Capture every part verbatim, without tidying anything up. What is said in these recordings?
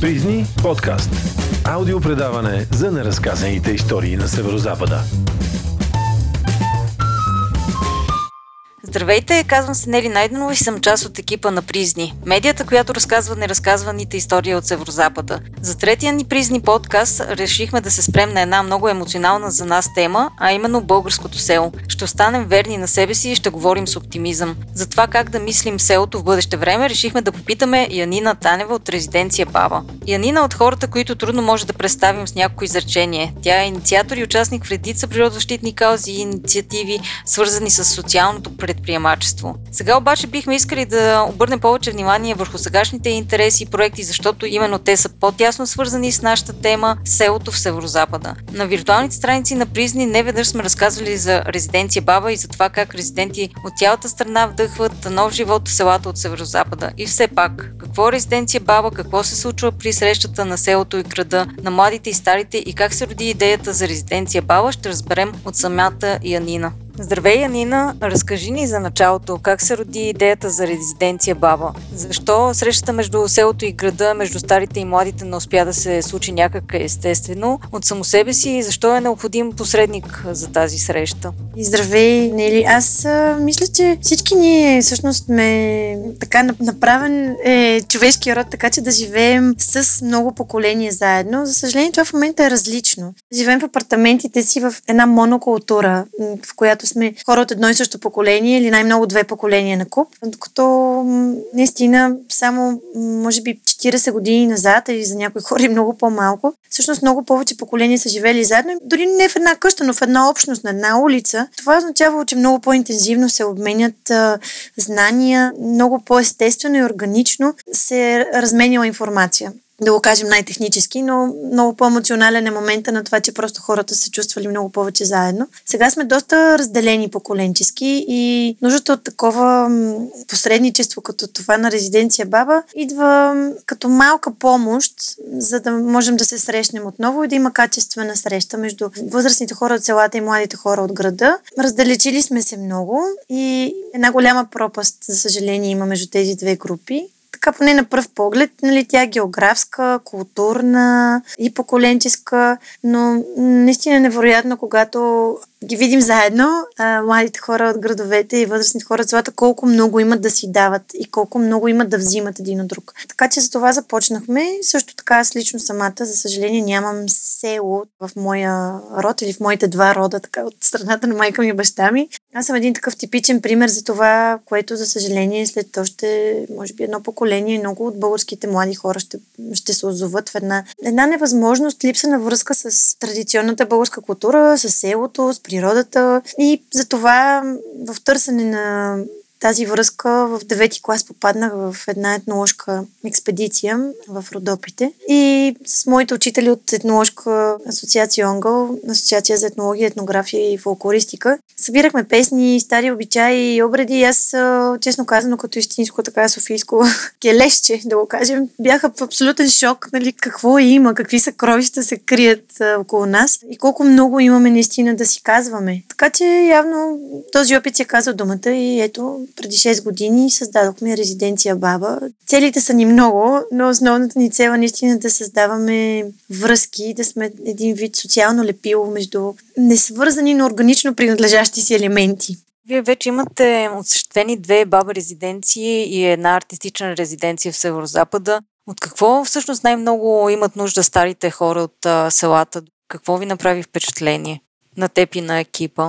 Призни подкаст. Аудиопредаване за неразказаните истории на Северозапада. Здравейте, казвам се Нели Найденова и съм част от екипа на Призни, медията, която разказва неразказваните истории от Северозапада. За третия ни Призни подкаст решихме да се спрем на една много емоционална за нас тема, а именно българското село. Ще останем верни на себе си и ще говорим с оптимизъм. За това как да мислим селото в бъдеще време, решихме да попитаме Янина Танева от Резиденция Баба. Янина е от хората, които трудно може да представим с някакво изречение. Тя е инициатор и участник в редица природозащитни каузи и инициативи, свързани с социалното предприятие. Сега обаче бихме искали да обърнем повече внимание върху сегашните интереси и проекти, защото именно те са по-тясно свързани с нашата тема селото в Северозапада. На виртуалните страници на Призни неведнъж сме разказвали за Резиденция Баба и за това как резиденти от цялата страна вдъхват нов живот в селата от Северозапада. И все пак, какво е Резиденция Баба, какво се случва при срещата на селото и града, на младите и старите и как се роди идеята за Резиденция Баба, ще разберем от самата Янина. Здравей, Янина! Разкажи ни за началото как се роди идеята за Резиденция Баба. Защо срещата между селото и града, между старите и младите не успя да се случи някак естествено от само себе си и защо е необходим посредник за тази среща? Здравей, Нели! Аз а, мисля, че всички ние всъщност сме така направен е, човешкия род, така че да живеем с много поколения заедно. За съжаление, това в момента е различно. Живеем в апартаментите си в една монокултура, в която сме хора от едно и също поколение или най-много две поколения на куп. Докато наистина само може би четирийсет години назад или за някои хора и много по-малко, всъщност много повече поколения са живели заедно. Дори не в една къща, но в една общност, на една улица. Това означава, че много по-интензивно се обменят а, знания, много по-естествено и органично се е разменила информация. Да го кажем най-технически, но много по-емоционален е момента на това, че просто хората са чувствали много повече заедно. Сега сме доста разделени поколенчески и нуждата от такова посредничество като това на Резиденция Баба идва като малка помощ, за да можем да се срещнем отново и да има качествена среща между възрастните хора от селата и младите хора от града. Раздалечили сме се много и една голяма пропаст, за съжаление, има между тези две групи. Така поне на пръв поглед, нали, тя е географска, културна и поколенческа, но наистина невероятно, когато ги видим заедно, а, младите хора от градовете и възрастните хора от селата, колко много имат да си дават и колко много имат да взимат един от друг. Така че за това започнахме. Също така аз лично самата, за съжаление, нямам село в моя род или в моите два рода, така от страната на майка ми и баща ми. Аз съм един такъв типичен пример за това, което за съжаление след още, може би едно поколение, много от българските млади хора ще, ще се озоват в една, една невъзможност, липса на връзка с традиционната българска култура, с селото, с природата и затова в търсене на тази връзка в девети клас попаднах в една етноложка експедиция в Родопите и с моите учители от етноложка асоциация Онгъл, Асоциация за етнология, етнография и фолклористика. Събирахме песни, стари обичаи и обреди. Аз, честно казано, като истинско, така софийско келешче, да го кажем, бях в абсолютен шок, нали, какво има, какви съкровища се крият а, около нас и колко много имаме наистина да си казваме. Така че явно този опит си е казал думата и ето, преди шест години създадохме Резиденция Баба. Целите са ни много, но основната ни цел е наистина да създаваме връзки, да сме един вид социално лепило между несвързани, но органично принадлежащи си елементи. Вие вече имате осъществени две баба резиденции и една артистична резиденция в Северозапада. От какво всъщност най-много имат нужда старите хора от а, селата? Какво ви направи впечатление на теб и на екипа?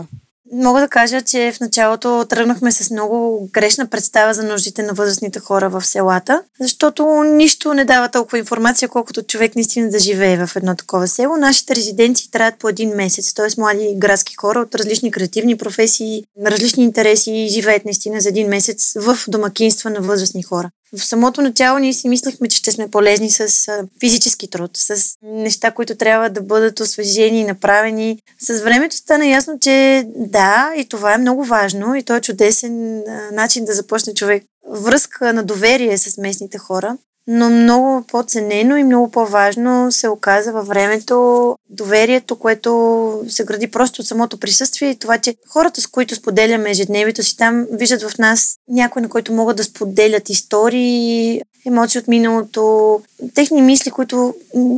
Мога да кажа, че в началото тръгнахме с много грешна представа за нуждите на възрастните хора в селата, защото нищо не дава толкова информация, колкото човек наистина да живее в едно такова село. Нашите резиденции траят по един месец, т.е. млади градски хора от различни креативни професии, различни интереси живеят наистина за един месец в домакинства на възрастни хора. В самото начало ние си мислехме, че ще сме полезни с физически труд, с неща, които трябва да бъдат освежени и направени. С времето стана ясно, че да, и това е много важно и то е чудесен начин да започне човек връзка на доверие с местните хора. Но много по-ценено и много по-важно се оказа във времето доверието, което се гради просто от самото присъствие и това, че хората, с които споделяме ежедневието си там, виждат в нас някой, на който могат да споделят истории, емоции от миналото, техни мисли, които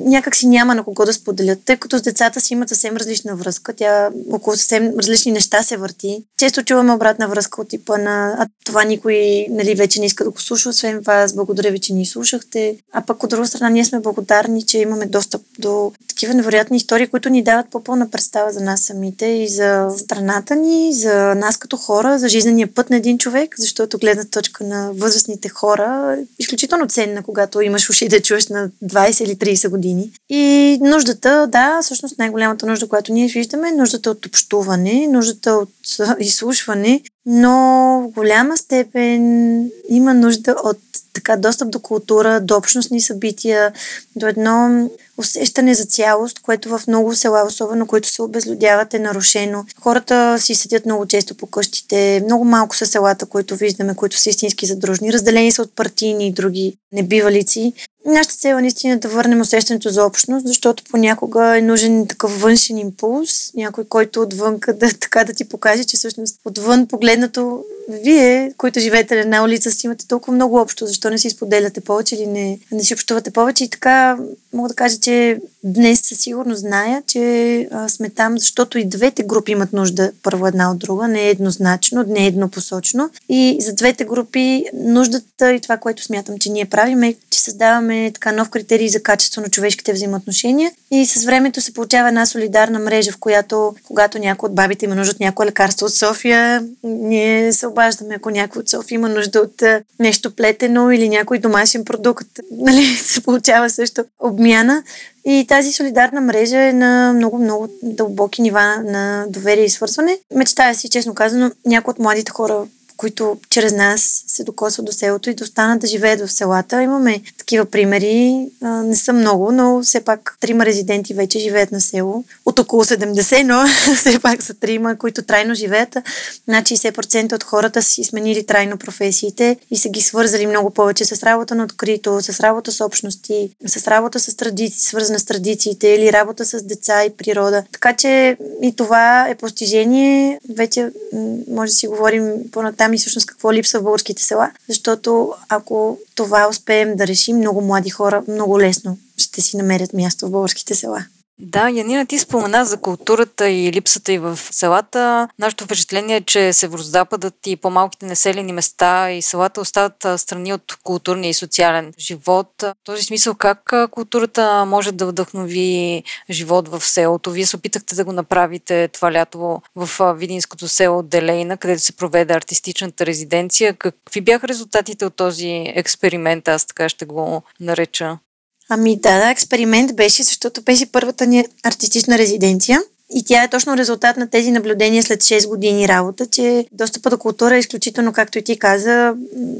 някак си няма на кого да споделят, тъй като с децата си имат съвсем различна връзка, тя около съвсем различни неща се върти. Често чуваме обратна връзка от типа на а това никой нали, вече не иска да го слуша, освен вас, благодаря ви, че ни слушахте. А пък от друга страна ние сме благодарни, че имаме достъп до такива невероятни истории, които ни дават по-пълна представа за нас самите и за страната ни, за нас като хора, за жизнения път на един човек, защото гледна точка на възрастните хора изключително ценна, когато имаш уши да чуеш на двайсет или трийсет години. И нуждата, да, всъщност най-голямата нужда, която ние виждаме, е нуждата от общуване, нуждата от изслушване, но в голяма степен има нужда от така достъп до култура, до общностни събития, до едно усещане за цялост, което в много села, особено които се обезлюдяват, е нарушено. Хората си седят много често по къщите, много малко са селата, които виждаме, които са истински задружни, разделени са от партийни и други небивалици. Нашата цел е наистина да върнем усещането за общност, защото понякога е нужен такъв външен импулс, някой, който отвънка да, така да ти покаже, че всъщност отвън погледнато вие, които живеете на една улица, си имате толкова много общо, защо не си споделяте повече или не, не си общувате повече. И така мога да кажа, че днес със сигурност зная, че а, сме там, защото и двете групи имат нужда първо една от друга, не е еднозначно, не е еднопосочно. И за двете групи нуждата и това, което смятам, че ние правим, е, че създаваме така нов критерий за качество на човешките взаимоотношения. И с времето се получава една солидарна мрежа, в която, когато някой от бабите има нужда от някое лекарство от София, ние се обаждаме, ако някой от София има нужда от нещо плетено или някой домашен продукт. Нали, се получава също обмяна. И тази солидарна мрежа е на много-много дълбоки нива на доверие и свързване. Мечтая си, честно казано, някои от младите хора, които чрез нас се докосват до селото и достанат да живеят в селата. Имаме такива примери, не са много, но все пак трима резиденти вече живеят на село. От около седемдесет, но все пак са трима, които трайно живеят. Над шейсет процента от хората си сменили трайно професиите и са ги свързали много повече с работа на открито, с работа с общности, с работа с традиции, свързана с традициите или работа с деца и природа. Така че и това е постижение. Вече може да си говорим по-натам и всъщност какво липсва в българските села, защото ако това успеем да решим, много млади хора много лесно ще си намерят място в българските села. Да, Янина, ти спомена за културата и липсата и в селата. Нашето впечатление е, че Северозападът и по-малките населени места и селата остават страни от културния и социален живот. В този смисъл, как културата може да вдъхнови живот в селото? Вие се опитахте да го направите това лято в видинското село Делейна, където се проведе артистичната резиденция. Какви бяха резултатите от този експеримент, аз така ще го нареча? Ами да, да, експеримент беше, защото беше първата ни артистична резиденция и тя е точно резултат на тези наблюдения след шест години работа, че достъпът до култура е изключително, както и ти каза,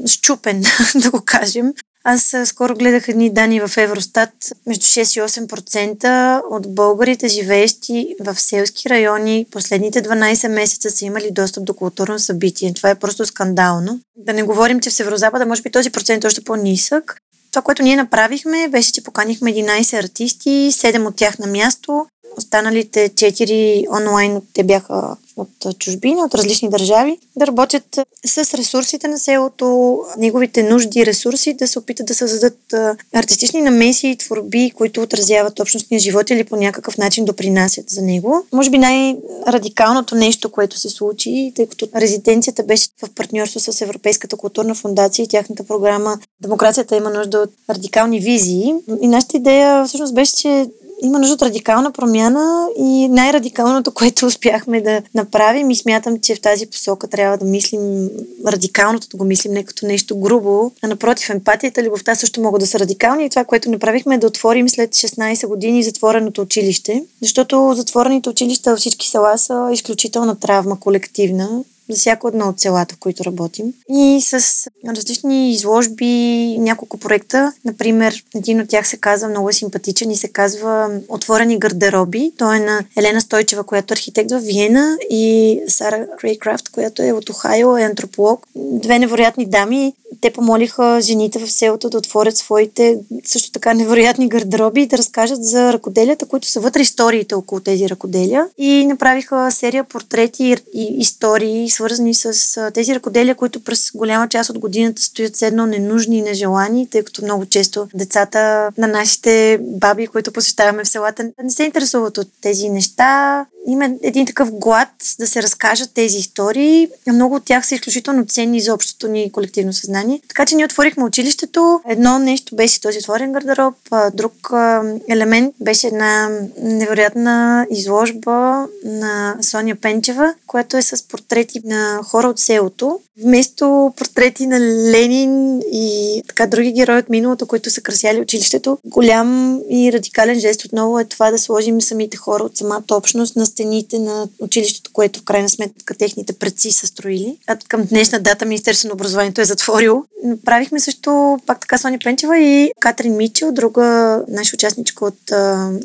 счупен, да го кажем. Аз скоро гледах едни данни в Евростат, между шест и осем процента от българите, живеещи в селски райони, последните дванайсет месеца са имали достъп до културно събитие. Това е просто скандално. Да не говорим, че в Северозапада може би този процент е още по-нисък. Това, което ние направихме, беше, че поканихме единайсет артисти, седем от тях на място. Останалите четири онлайн, те бяха от чужбина, от различни държави, да работят с ресурсите на селото, неговите нужди и ресурси, да се опитат да създадат артистични намеси и творби, които отразяват общностния живот или по някакъв начин допринасят за него. Може би най-радикалното нещо, което се случи, тъй като резиденцията беше в партньорство с Европейската културна фундация и тяхната програма "Демокрацията има нужда от радикални визии". И нашата идея всъщност беше, че има нужда от радикална промяна и най-радикалното, което успяхме да направим и смятам, че в тази посока трябва да мислим радикалното, да го мислим не като нещо грубо, а напротив, емпатията, любовта също могат да са радикални и това, което направихме е да отворим след шестнайсет години затвореното училище, защото затворените училища във всички села са изключителна травма колективна. за всяко едно от селата, в които работим. И с различни изложби, няколко проекта. Например, един от тях се казва, много симпатичен и се казва "Отворени гардероби". Той е на Елена Стойчева, която е архитект в Виена, и Сара Крейкрафт, която е от Охайо, е антрополог. Две невероятни дами. Те помолиха жените в селото да отворят своите също така невероятни гардероби и да разкажат за ръкоделията, които са вътре, историите около тези ръкоделия. И направиха серия портрети и истории, свързани с тези ръкоделия, които през голяма част от годината стоят все едно ненужни и нежелани, тъй като много често децата на нашите баби, които посещаваме в селата, не се интересуват от тези неща. Има един такъв глад да се разкажат тези истории. Много от тях са изключително ценни за общото ни колективно съзнание. Така че ние отворихме училището. Едно нещо беше този отворен гардероб, друг елемент беше една невероятна изложба на Соня Пенчева, която е с портрети на хора от селото. Вместо портрети на Ленин и така други герои от миналото, които са красяли училището, голям и радикален жест отново е това да сложим самите хора от самата общност на стените на училището, което в крайна сметка техните предци са строили. А към днешна дата Министерството на образованието е затворило. Направихме също пак така Соня Пенчева и Катрин Мичел, друга наша участничка от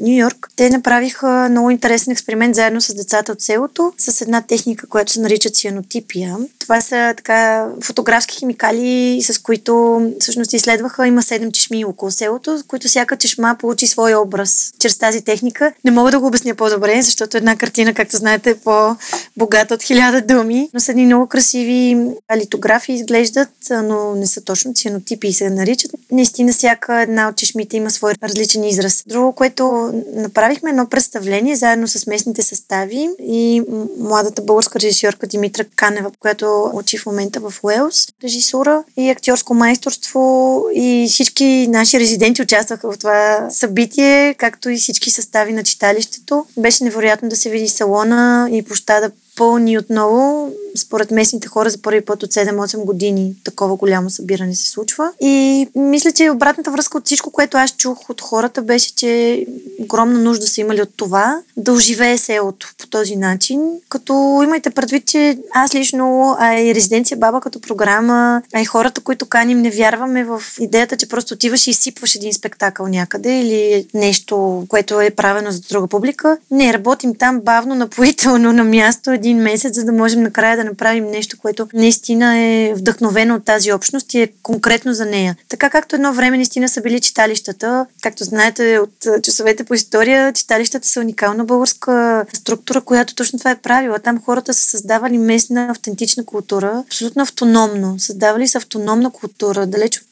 Ню Йорк. Те направиха много интересен експеримент заедно с децата от селото, с една техника, която се нарича цианотипия. Това са така фотографски химикали, с които всъщност изследваха. Има седем чешми около селото, които всяка чешма получи свой образ чрез тази техника. Не мога да го обясня по-добре, защото една картина, както знаете, е по-богата от хиляда думи. Но са едни много красиви литографии изглеждат, но не са точно цианотипи и се наричат. Наистина всяка една от чешмите има свой различен израз. Друго, което направихме, едно представление заедно с местните състави и младата българска режисьорка Димитбъл Канева, която учи в момента в Уелс, режисура и актьорско майсторство, и всички наши резиденти участваха в това събитие, както и всички състави на читалището. Беше невероятно да се види салона и площада пълни отново. Според местните хора за първи път от седем-осем години такова голямо събиране се случва. И мисля, че обратната връзка от всичко, което аз чух от хората, беше, че огромна нужда са имали от това да оживее селото по този начин. Като имайте предвид, че аз лично, а и Резиденция Баба като програма, а и хората, които каним, не вярваме в идеята, че просто отиваш и изсипваш един спектакъл някъде или нещо, което е правено за друга публика. Не, работим там бавно, напоително, на място един месец, за да можем накрая да направим нещо, което наистина е вдъхновено от тази общност и е конкретно за нея. Така както едно време наистина са били читалищата, както знаете от часовете по история, читалищата са уникална българска структура, която точно това е правила. Там хората са създавали местна автентична култура, абсолютно автономно. Създавали са автономна култура, далеч от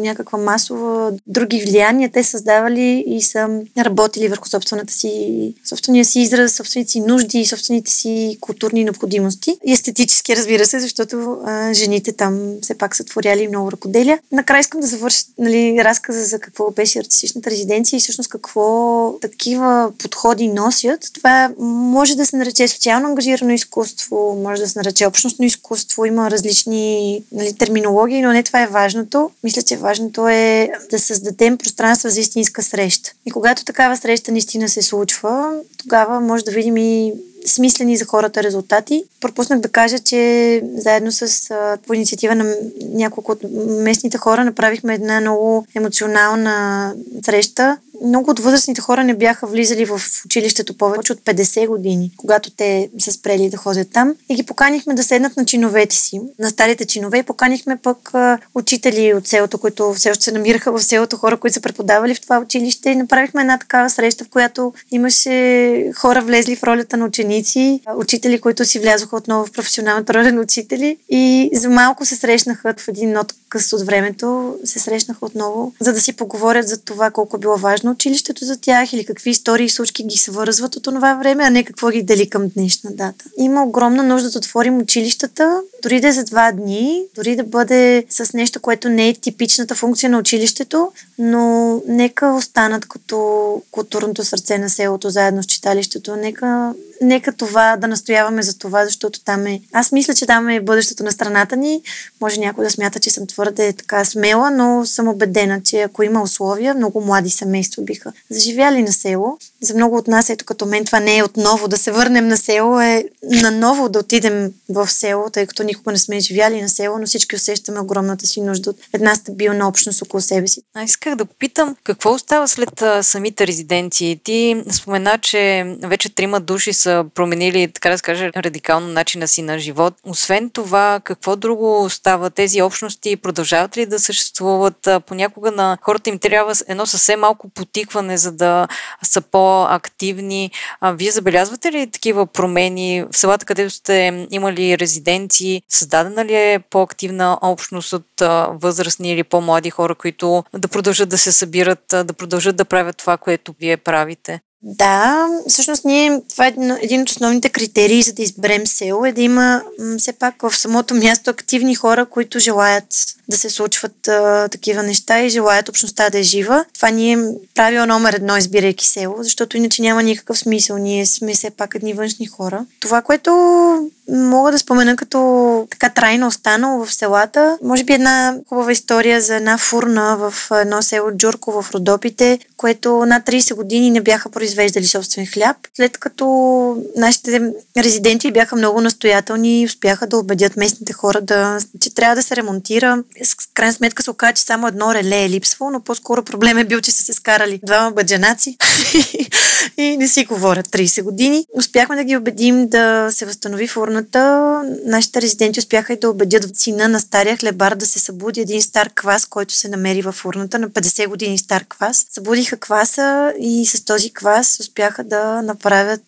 някаква масова други влияния. Те създавали и са работили върху собствената си, собствения си израз, собствените си нужди, собствените си културни необходимости. И естетически, разбира се, защото а, жените там все пак са творяли много ръкоделия. Накрая искам да завърша, нали, разказа за какво беше артистичната резиденция и всъщност какво такива подходи носят. Това може да се нарече социално ангажирано изкуство, може да се нарече общностно изкуство. Има различни, нали, терминологии, но не това е важното. Мисля, че важното е да създадем пространство за истинска среща. И когато такава среща наистина се случва, тогава може да видим и смислени за хората резултати. Пропуснах да кажа, че заедно с по инициатива на няколко от местните хора направихме една много емоционална среща. Много от възрастните хора не бяха влизали в училището повече от петдесет години, когато те са спрели да ходят там. И ги поканихме да седнат на чиновете си, на старите чинове, и поканихме пък учители от селото, които все още се намираха в селото, хора, които са преподавали в това училище. И направихме една такава среща, в която имаше хора влезли в ролята на ученици, учители, които си влязоха отново в професионалната роля на учители. И за малко се срещнаха в един откъс от времето, се срещнаха отново, за да си поговорят за това колко било важно училището за тях или какви истории и случки ги свързват от това време, а не какво ги дели към днешна дата. Има огромна нужда да отворим училищата Дори да е за два дни, дори да бъде с нещо, което не е типичната функция на училището, но нека останат като културното сърце на селото заедно с читалището. Нека, нека това да настояваме за това, защото там е... Аз мисля, че там е бъдещето на страната ни. Може някой да смята, че съм твърде така смела, но съм убедена, че ако има условия, много млади семейства биха заживяли на село. За много от нас, ето като мен, това не е отново да се върнем на село, е наново да отидем в село, тъй като никога не сме живяли на село, но всички усещаме огромната си нужда от една стабилна общност около себе си. А исках да попитам, какво остава след а, самите резиденции? Ти спомена, че вече трима души са променили, така да скажа, радикално начина си на живот. Освен това, какво друго остава? Тези общности продължават ли да съществуват? Понякога на хората им трябва едно съвсем малко потикване, за да са по-активни. А, вие забелязвате ли такива промени в селата, където сте имали резиденции? Създадена ли е по-активна общност от а, възрастни или по-млади хора, които да продължат да се събират, да продължат да правят това, което вие правите? Да, всъщност ние, това е един от основните критерии за да изберем село, е да има м, все пак в самото място активни хора, които желаят да се случват а, такива неща и желаят общността да е жива. Това ни е правило номер едно, избирайки село, защото иначе няма никакъв смисъл. Ние сме все пак едни външни хора. Това, което мога да спомена като така трайно останало в селата, може би една хубава история за една фурна в едно село Джурко в Родопите, което над трийсет години не бяха произвеждали собствен хляб. След като нашите резиденти бяха много настоятелни и успяха да убедят местните хора, да, че трябва да се ремонтира. С крайна сметка се оказа, че само едно реле е липсвало, но по-скоро проблем е бил, че са се скарали двама бъджанаци и не си говорят трийсет години. Успяхме да ги убедим да се възстанови фурната. Нашите резиденти успяха и да убедят сина на стария хлебар да се събуди един стар квас, който се намери във фурната, на петдесет години стар квас. Събудиха кваса и с този квас успяха да направят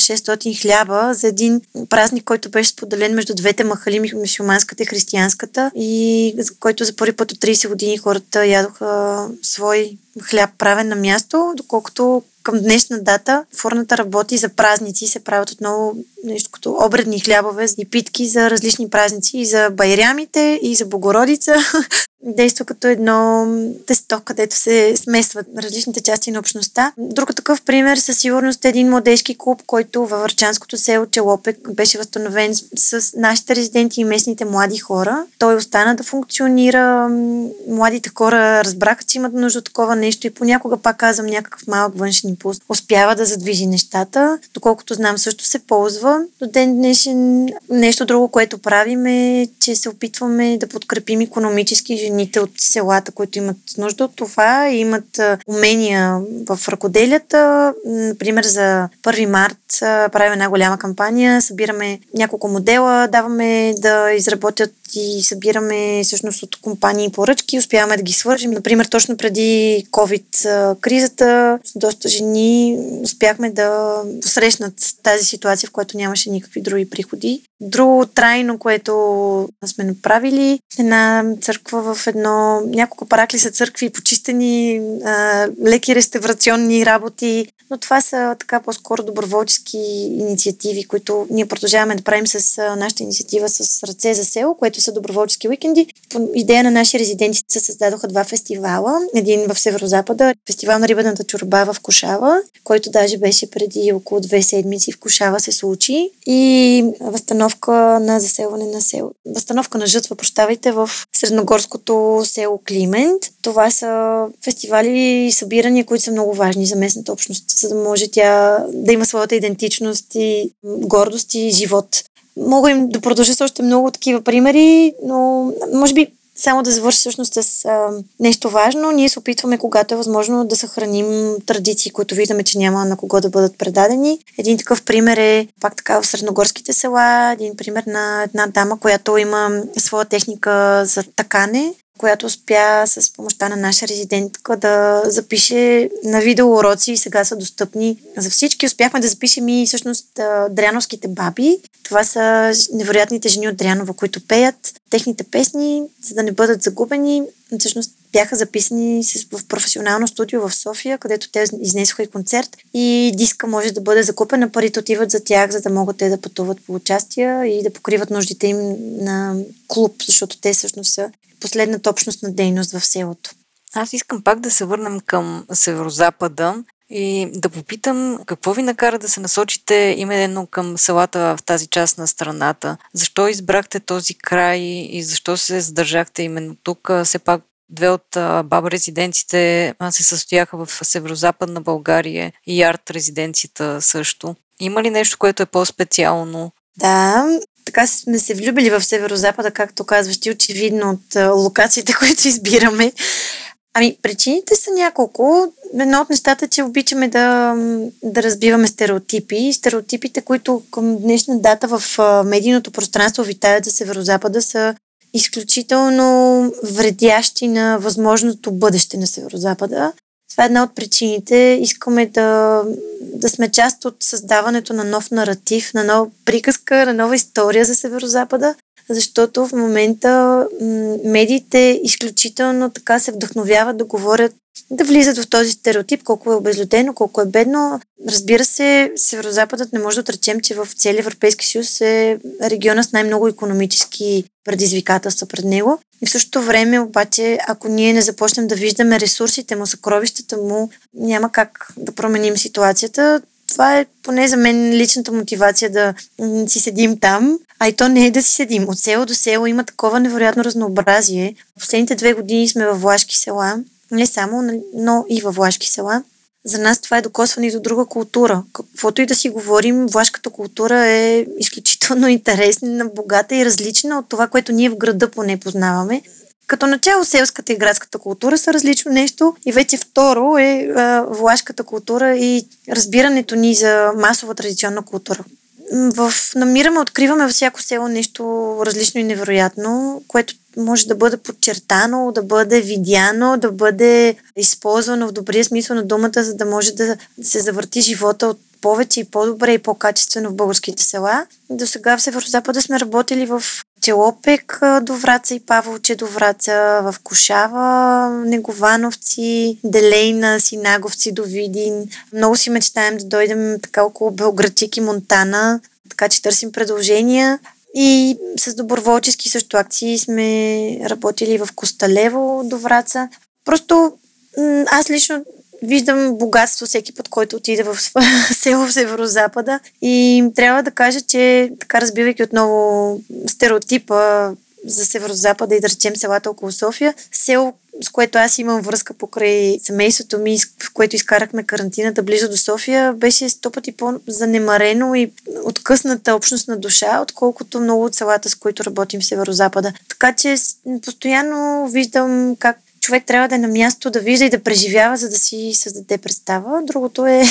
шестстотин хляба за един празник, който беше споделен между двете махали, мюсюлманската и християнската, и който за първи път от трийсет години хората ядоха свой хляб правен на място, доколкото към днешна дата фурната работи за празници, се правят отново нещо като обредни хлябове и питки за различни празници, и за байрямите, и за Богородица. Действа като едно тесто, където се смесват различните части на общността. Друг такъв пример със сигурност е един младежки клуб, който във върчанското село Челопек беше възстановен с нашите резиденти и местните млади хора. Той остана да функционира. Младите хора разбраха, че имат нужда от такова нещо и понякога, пак казвам, някакъв малък външен импулс успява да задвижи нещата. Доколкото знам, също се ползва. До ден днешен нещо друго, което правим, е, че се опитваме да подкрепим икономически жени от селата, които имат нужда от това и имат умения в ръкоделията. Например, за първи март правим една голяма кампания, събираме няколко модела, даваме да изработят и събираме всъщност от компании поръчки, успяваме да ги свържим. Например, точно преди COVID-кризата с доста жени успяхме да посрещнат тази ситуация, в която нямаше никакви други приходи. Друго трайно, което сме направили, една църква в едно... Няколко паракли са църкви, почистени, а, леки реставрационни работи, но това са така по-скоро доброволчески инициативи, които ние продължаваме да правим с а, нашата инициатива с ръце за село, което са доброволчески уикенди. По идея на наши резиденти се създадоха два фестивала. Един в Северозапада, фестивал на рибената чорба в Кошава, който даже беше преди около две седмици в Кошава се случи, и възстановка на заселване на село. Възстановка на жътва, прощавайте, в средногорското село Климент. Това са фестивали и събирания, които са много важни за местната общност, за да може тя да има своята идентичност и гордост и живот. Мога им да продължа с още много такива примери, но може би само да завърши всъщност с а, нещо важно. Ние се опитваме, когато е възможно, да съхраним традиции, които виждаме, че няма на кого да бъдат предадени. Един такъв пример е, пак така, в средногорските села, един пример на една дама, която има своя техника за ткане, която успя с помощта на наша резидентка да запише на видео уроци и сега са достъпни за всички. Успяхме да запишем и всъщност дряновските баби. Това са невероятните жени от Дрянова, които пеят техните песни, за да не бъдат загубени. Всъщност бяха записани в професионално студио в София, където те изнесоха и концерт и диска може да бъде закупен, парите отиват за тях, за да могат те да пътуват по участия и да покриват нуждите им на клуб, защото те всъщност са последната общностна дейност в селото. Аз искам пак да се върнем към Северозапада и да попитам какво ви накара да се насочите именно към селата в тази част на страната. Защо избрахте този край и защо се задържахте именно тук? Все пак две от баба резиденциите се състояха в Северозападна България и арт резиденцията също. Има ли нещо, което е по-специално? Да, така сме се влюбили в Северозапада, както казваш ти, очевидно от локациите, които избираме. Ами, причините са няколко. Едно от нещата е, че обичаме да, да разбиваме стереотипи. Стереотипите, които към днешна дата в медийното пространство витаят за Северозапада, са изключително вредящи на възможното бъдеще на Северозапада. Това е една от причините. Искаме да, да сме част от създаването на нов наратив, на нова приказка, на нова история за Северозапада, защото в момента медиите изключително така се вдъхновяват да говорят, да влизат в този стереотип, колко е обезлюдено, колко е бедно. Разбира се, Северозападът не може да отречем, че в целия Европейски съюз е региона с най-много икономически предизвикателства пред него. И в същото време обаче, ако ние не започнем да виждаме ресурсите му, съкровищата му, няма как да променим ситуацията. Това е поне за мен личната мотивация да си седим там, а и то не е да си седим. От село до село има такова невероятно разнообразие. Последните две години сме във влашки села, не само, но и във влашки села. За нас това е докосване и до друга култура. Каквото и да си говорим, влашката култура е изключително интересна, богата и различна от това, което ние в града поне познаваме. Като начало селската и градската култура са различно нещо и вече второ е а, влашката култура и разбирането ни за масова традиционна култура. В намираме, откриваме във всяко село нещо различно и невероятно, което може да бъде подчертано, да бъде видяно, да бъде използвано в добрия смисъл на думата, за да може да се завърти живота от повече и по-добре и по-качествено в българските села. До сега в Северозапада сме работили в Челопек до Враца и Павловче до Враца, в Кошава, Неговановци, Делейна, Синаговци до Видин. Много си мечтаем да дойдем така около Белградчик и Монтана, така че търсим предложения. И с доброволчески също акции сме работили в Косталево до Враца. Просто аз лично виждам богатство всеки път, който отиде в село в Северозапада и трябва да кажа, че така разбивайки отново стереотипа за Северозапада и да речем селата около София, село, с което аз имам връзка покрай семейството ми, в което изкарахме карантината близо до София, беше сто пъти по-занемарено и откъсната общностна душа, отколкото много от селата, с които работим в Северозапада. Така че постоянно виждам как човек трябва да е на място, да вижда и да преживява, за да си създаде представа. Другото е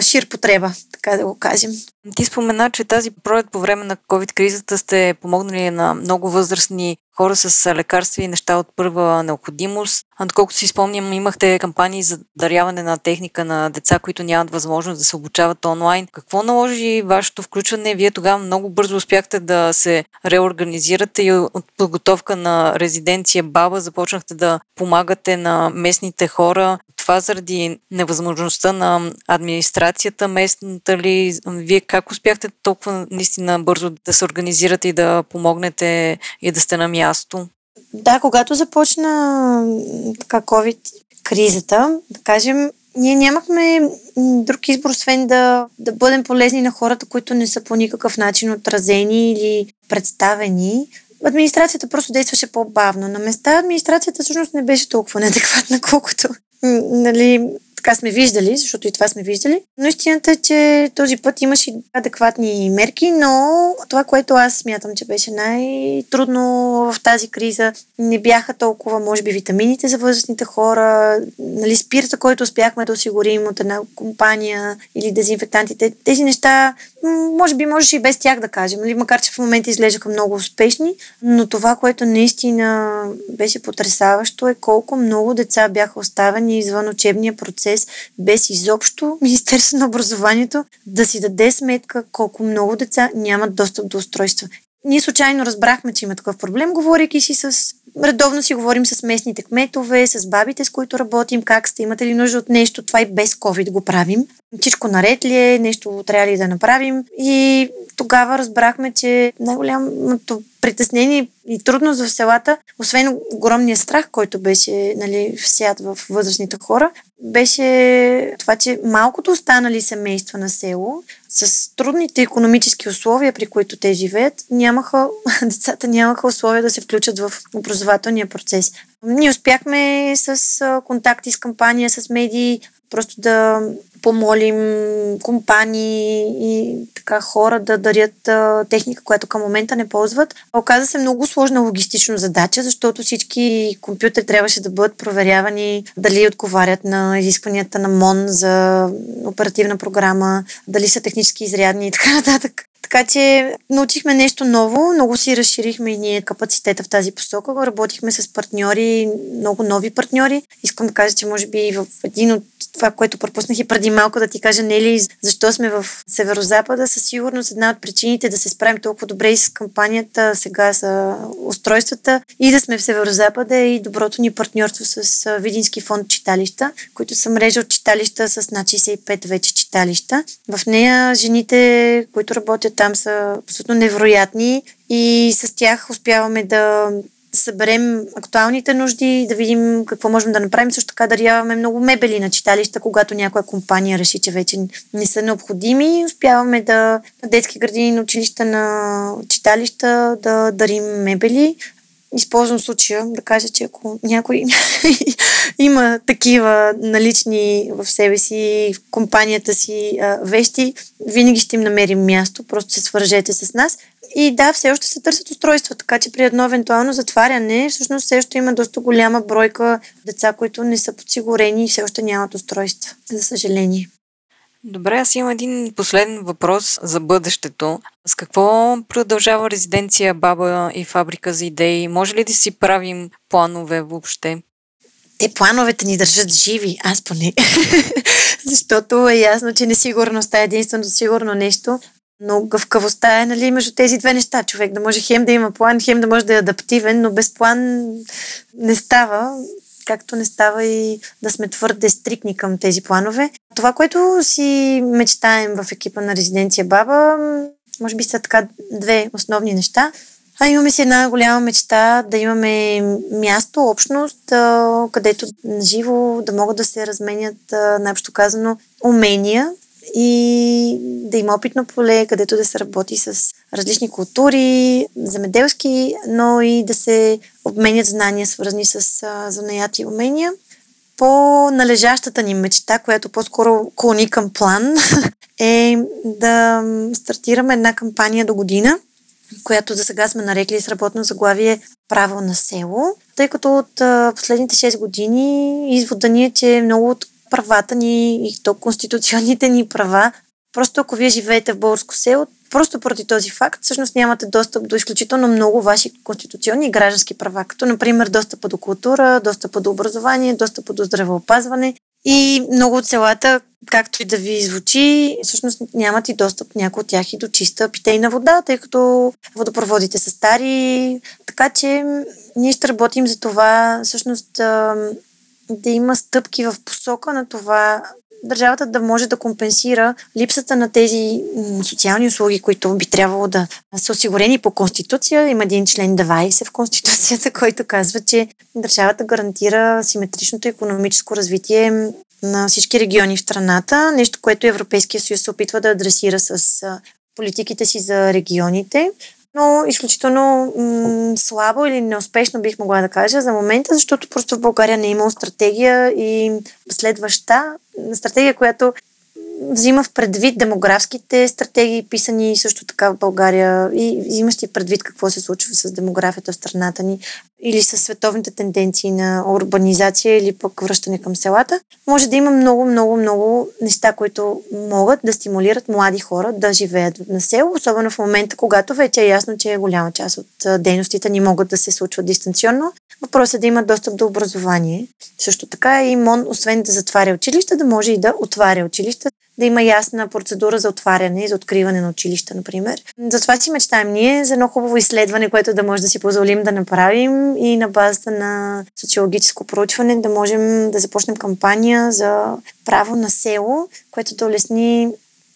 шир потреба, така да го кажем. Ти спомена, че тази пролет по време на COVID-кризата сте помогнали на много възрастни хора с лекарства и неща от първа необходимост. А доколкото си спомням, имахте кампании за даряване на техника на деца, които нямат възможност да се обучават онлайн. Какво наложи вашето включване? Вие тогава много бързо успяхте да се реорганизирате и от подготовка на резиденция Баба започнахте да помагате на местните хора. Това заради невъзможността на администрацията местната ли? Вие как успяхте толкова наистина бързо да се организирате и да помогнете и да сте на място? Да, когато започна така COVID-кризата, да кажем, ние нямахме друг избор, освен да, да бъдем полезни на хората, които не са по никакъв начин отразени или представени. Администрацията просто действаше по-бавно. На места администрацията всъщност не беше толкова неадекватна, колкото нали, така сме виждали, защото и това сме виждали. Но истината е, че този път имаше адекватни мерки, но това, което аз смятам, че беше най-трудно в тази криза, не бяха толкова, може би, витамините за възрастните хора, нали, спирта, който успяхме да осигурим от една компания или дезинфектантите. Тези неща, може би, можеше и без тях да кажем, нали, макар че в момента изглеждаха много успешни, но това, което наистина беше потресаващо е колко много деца бяха оставени извън учебния процес, без изобщо Министерството на образованието да си даде сметка колко много деца нямат достъп до устройства. Ние случайно разбрахме, че има такъв проблем, говорейки си с... Редовно си говорим с местните кметове, с бабите, с които работим, как сте, имате ли нужда от нещо, това и без COVID го правим. Всичко наред ли е, нещо трябва ли да направим. И тогава разбрахме, че най-голямото притеснение и трудност в селата, освен огромния страх, който беше, нали, всеят в възрастните хора, беше това, че малкото останали семейства на село, с трудните икономически условия, при които те живеят, нямаха, децата нямаха условия да се включат в образователния процес. Ние успяхме с контакти с кампания, с медии, просто да помолим компании и така хора да дарят а, техника, която към момента не ползват. Оказа се много сложна логистична задача, защото всички компютри трябваше да бъдат проверявани дали отговарят на изискванията на МОН за оперативна програма, дали са технически изрядни и така нататък. Така че научихме нещо ново, много си разширихме и ние капацитета в тази посока. Работихме с партньори, много нови партньори. Искам да кажа, че може би в един от това, което пропуснах и преди малко да ти кажа, Нели, защо сме в Северозапада, със сигурност една от причините да се справим толкова добре и с кампанията, сега с устройствата и да сме в Северозапада и доброто ни партньорство с Видински фонд Читалища, които са мрежа от читалища с над шейсет и пет вече читалища. В нея жените, които работят там, са абсолютно невероятни и с тях успяваме да... да съберем актуалните нужди, да видим какво можем да направим. Също така даряваме много мебели на читалища, когато някоя компания реши, че вече не са необходими. Успяваме да на детски градини, на училища, на читалища да дарим мебели. Използвам случая да кажа, че ако някой има такива налични в себе си, в компанията си а, вещи, винаги ще им намерим място, просто се свържете с нас. И да, все още се търсят устройства, така че при едно евентуално затваряне, всъщност все още има доста голяма бройка деца, които не са подсигурени и все още нямат устройства, за съжаление. Добре, аз имам един последен въпрос за бъдещето. С какво продължава резиденция Баба и фабрика за идеи? Може ли да си правим планове въобще? Те плановете ни държат живи, аз поне. Защото е ясно, че несигурността е единственото сигурно нещо. Но гъвкавостта е, нали, между тези две неща. Човек да може хем да има план, хем да може да е адаптивен, но без план не става, както не става и да сме твърде стрикни към тези планове. Това, което си мечтаем в екипа на Резиденция Баба, може би са така две основни неща. А имаме си една голяма мечта да имаме място, общност, където живо да могат да се разменят, най-общо казано, умения, и да има опитно поле, където да се работи с различни култури, земеделски, но и да се обменят знания, свързани с занаяти и умения. По належащата ни мечта, която по-скоро клони към план, е да стартираме една кампания до година, която за сега сме нарекли с работно заглавие «Право на село», тъй като от последните шест години извода ни е, че много от правата ни и то конституционните ни права. Просто ако вие живеете в българско село, просто поради този факт, всъщност нямате достъп до изключително много ваши конституционни и граждански права, като например достъпа до култура, достъпа до образование, достъпа до здравеопазване и много от селата, както и да ви звучи, всъщност нямат и достъп някои от тях и до чиста питейна вода, тъй като водопроводите са стари. Така че ние ще работим за това, всъщност да има стъпки в посока на това държавата да може да компенсира липсата на тези социални услуги, които би трябвало да са осигурени по Конституция. Има един член двадесет в Конституцията, който казва, че държавата гарантира симетричното икономическо развитие на всички региони в страната, нещо, което Европейския съюз се опитва да адресира с политиките си за регионите. Но изключително м- слабо или неуспешно бих могла да кажа за момента, защото просто в България не е имало стратегия и следваща стратегия, която взима в предвид демографските стратегии, писани също така в България и взимащи предвид какво се случва с демографията в страната ни или с световните тенденции на урбанизация или пък връщане към селата. Може да има много, много, много неща, които могат да стимулират млади хора да живеят на село, особено в момента, когато вече е ясно, че голяма част от дейностите ни могат да се случват дистанционно. Въпросът е да има достъп до образование. Също така и МОН, освен да затваря училища, да може и да отваря училища. да има ясна процедура за отваряне и за откриване на училища, например. Затова си мечтаем ние за едно хубаво изследване, което да може да си позволим да направим и на базата на социологическо проучване да можем да започнем кампания за право на село, което да улесни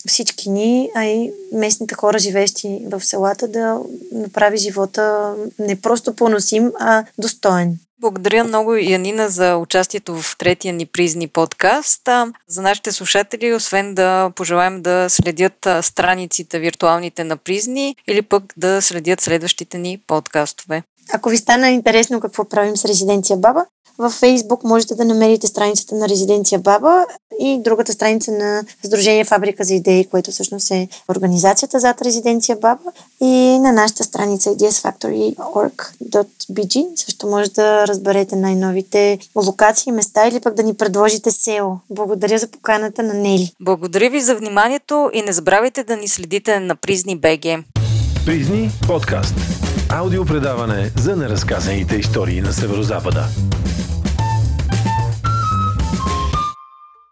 всички ни, а и местните хора, живеещи в селата, да направи живота не просто поносим, а достоен. Благодаря много, Янина, за участието в третия ни Призни подкаст. За нашите слушатели, освен да пожелаем да следят страниците виртуалните на Призни или пък да следят следващите ни подкастове. Ако ви стана интересно какво правим с Резиденция Баба, във Фейсбук можете да намерите страницата на Резиденция Баба и другата страница на Сдружение Фабрика за идеи, което всъщност е организацията зад Резиденция Баба, и на нашата страница ideas factory dot org dot b g също може да разберете най-новите локации, места или пък да ни предложите село. Благодаря за поканата на Нели. Благодаря ви за вниманието и не забравяйте да ни следите на Призни Б Г. Призни подкаст. Аудиопредаване за неразказаните истории на Северозапада.